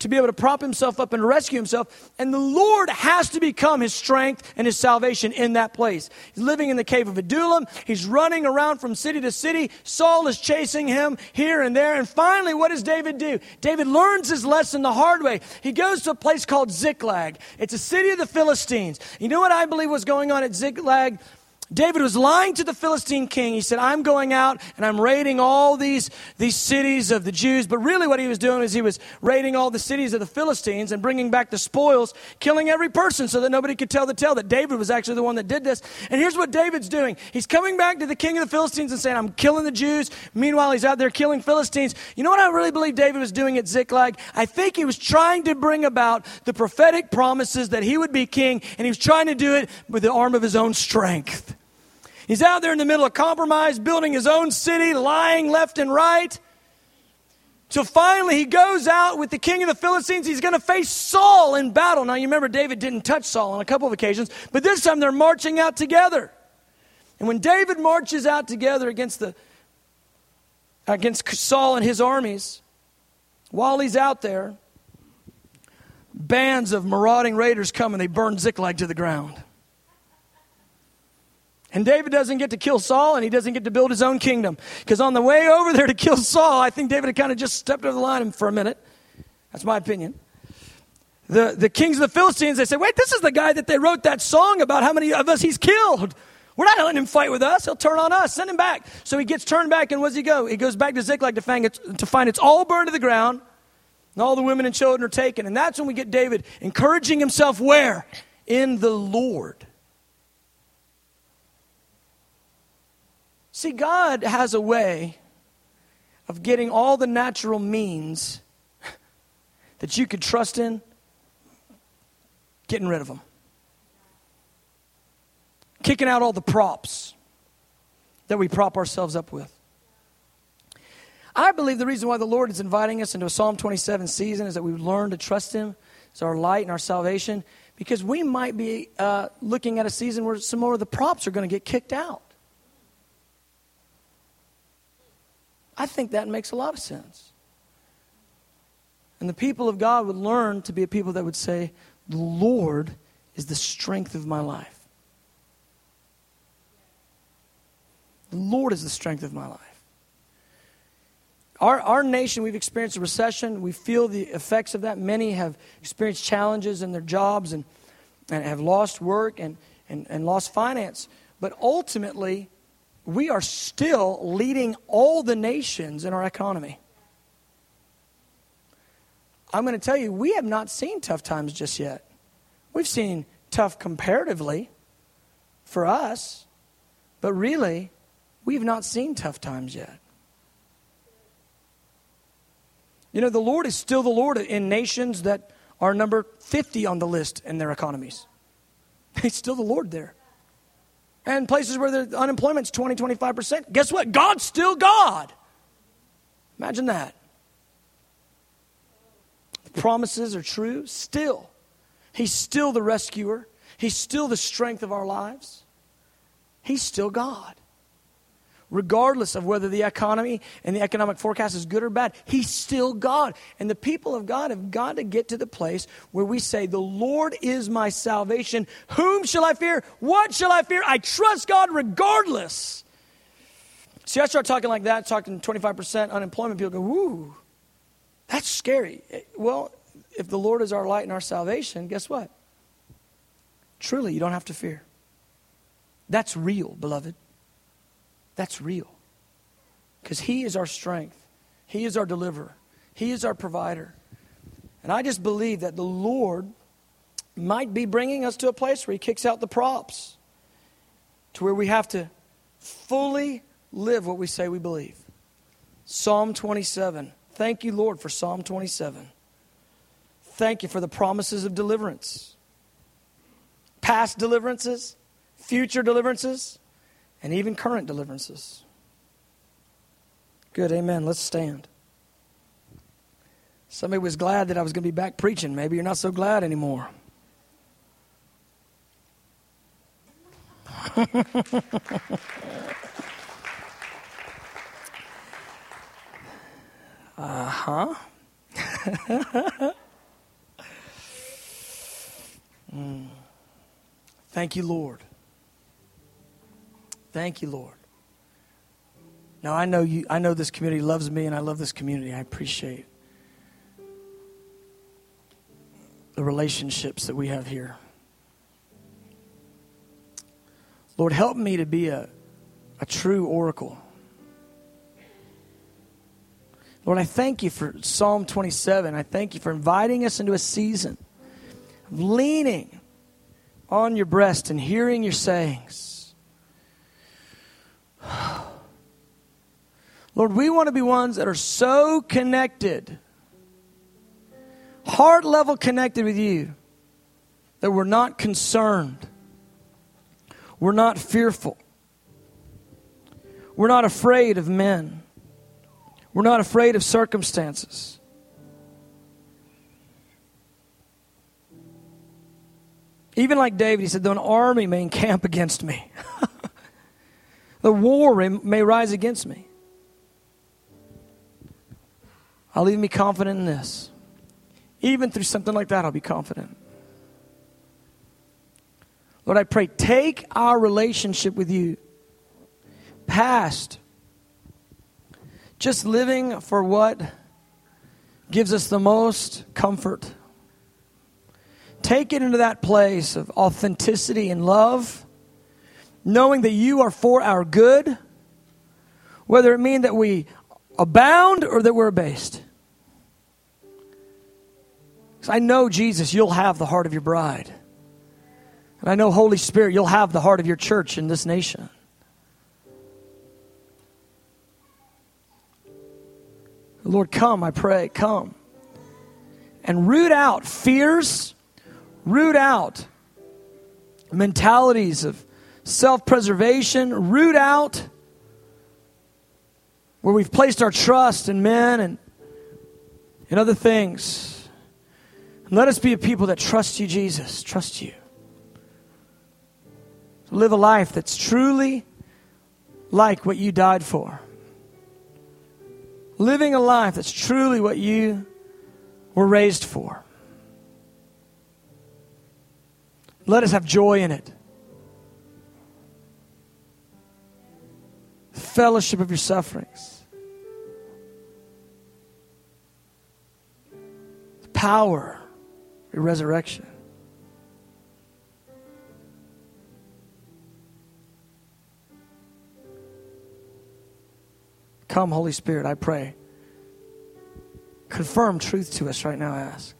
to be able to prop himself up and rescue himself. And the Lord has to become his strength and his salvation in that place. He's living in the cave of Adullam. He's running around from city to city. Saul is chasing him here and there. And finally, what does David do? David learns his lesson the hard way. He goes to a place called Ziklag. It's a city of the Philistines. You know what I believe was going on at Ziklag? David was lying to the Philistine king. He said, I'm going out and I'm raiding all these, these cities of the Jews. But really what he was doing is he was raiding all the cities of the Philistines and bringing back the spoils, killing every person so that nobody could tell the tale that David was actually the one that did this. And here's what David's doing. He's coming back to the king of the Philistines and saying, I'm killing the Jews. Meanwhile, he's out there killing Philistines. You know what I really believe David was doing at Ziklag? I think he was trying to bring about the prophetic promises that he would be king, and he was trying to do it with the arm of his own strength. He's out there in the middle of compromise, building his own city, lying left and right. So finally he goes out with the king of the Philistines. He's going to face Saul in battle. Now you remember David didn't touch Saul on a couple of occasions, but this time they're marching out together. And when David marches out together against the against Saul and his armies, while he's out there, bands of marauding raiders come and they burn Ziklag to the ground. And David doesn't get to kill Saul, and he doesn't get to build his own kingdom. Because on the way over there to kill Saul, I think David had kind of just stepped over the line for a minute. That's my opinion. The, the kings of the Philistines, they say, wait, this is the guy that they wrote that song about how many of us he's killed. We're not letting him fight with us. He'll turn on us. Send him back. So he gets turned back, and where does he go? He goes back to Ziklag to find it's, to find it's all burned to the ground, and all the women and children are taken. And that's when we get David encouraging himself where? In the Lord. See, God has a way of getting all the natural means that you could trust in, getting rid of them. Kicking out all the props that we prop ourselves up with. I believe the reason why the Lord is inviting us into a Psalm twenty-seven season is that we learn to trust Him as our light and our salvation, because we might be uh, looking at a season where some more of the props are going to get kicked out. I think that makes a lot of sense. And the people of God would learn to be a people that would say, the Lord is the strength of my life. The Lord is the strength of my life. Our our nation, we've experienced a recession. We feel the effects of that. Many have experienced challenges in their jobs and, and have lost work and, and, and lost finance. But ultimately, we are still leading all the nations in our economy. I'm going to tell you, we have not seen tough times just yet. We've seen tough comparatively for us, but really, we've not seen tough times yet. You know, the Lord is still the Lord in nations that are number fifty on the list in their economies. He's still the Lord there. And places where the unemployment's twenty, twenty-five percent, guess what? God's still God. Imagine that. The promises are true still. He's still the rescuer. He's still the strength of our lives. He's still God. Regardless of whether the economy and the economic forecast is good or bad, He's still God. And the people of God have got to get to the place where we say, the Lord is my salvation. Whom shall I fear? What shall I fear? I trust God regardless. See, I start talking like that, talking twenty-five percent unemployment. People go, whoo, that's scary. Well, if the Lord is our light and our salvation, guess what? Truly, you don't have to fear. That's real, beloved. That's real. Because He is our strength. He is our deliverer. He is our provider. And I just believe that the Lord might be bringing us to a place where He kicks out the props, to where we have to fully live what we say we believe. Psalm twenty-seven. Thank you, Lord, for Psalm twenty-seven. Thank you for the promises of deliverance. Past deliverances, future deliverances, and even current deliverances. Good, amen. Let's stand. Somebody was glad that I was going to be back preaching. Maybe you're not so glad anymore. uh-huh. mm. Thank you, Lord. Thank you, Lord. Now, I know you. I know this community loves me, and I love this community. I appreciate the relationships that we have here. Lord, help me to be a, a true oracle. Lord, I thank you for Psalm twenty-seven. I thank you for inviting us into a season of leaning on your breast and hearing your sayings. Lord, we want to be ones that are so connected, heart level connected with you, that we're not concerned. We're not fearful. We're not afraid of men. We're not afraid of circumstances. Even like David, he said, though an army may encamp against me, the war may rise against me, I'll leave me confident in this. Even through something like that, I'll be confident. Lord, I pray, take our relationship with you past just living for what gives us the most comfort. Take it into that place of authenticity and love, knowing that you are for our good, whether it mean that we abound or that we're abased. Because I know, Jesus, you'll have the heart of your bride. And I know, Holy Spirit, you'll have the heart of your church in this nation. Lord, come, I pray, come. And root out fears, root out mentalities of self-preservation, root out where we've placed our trust in men and in other things. And let us be a people that trust you, Jesus, trust you. Live a life that's truly like what you died for. Living a life that's truly what you were raised for. Let us have joy in it. The fellowship of your sufferings. The power of your resurrection. Come, Holy Spirit, I pray. Confirm truth to us right now, I ask.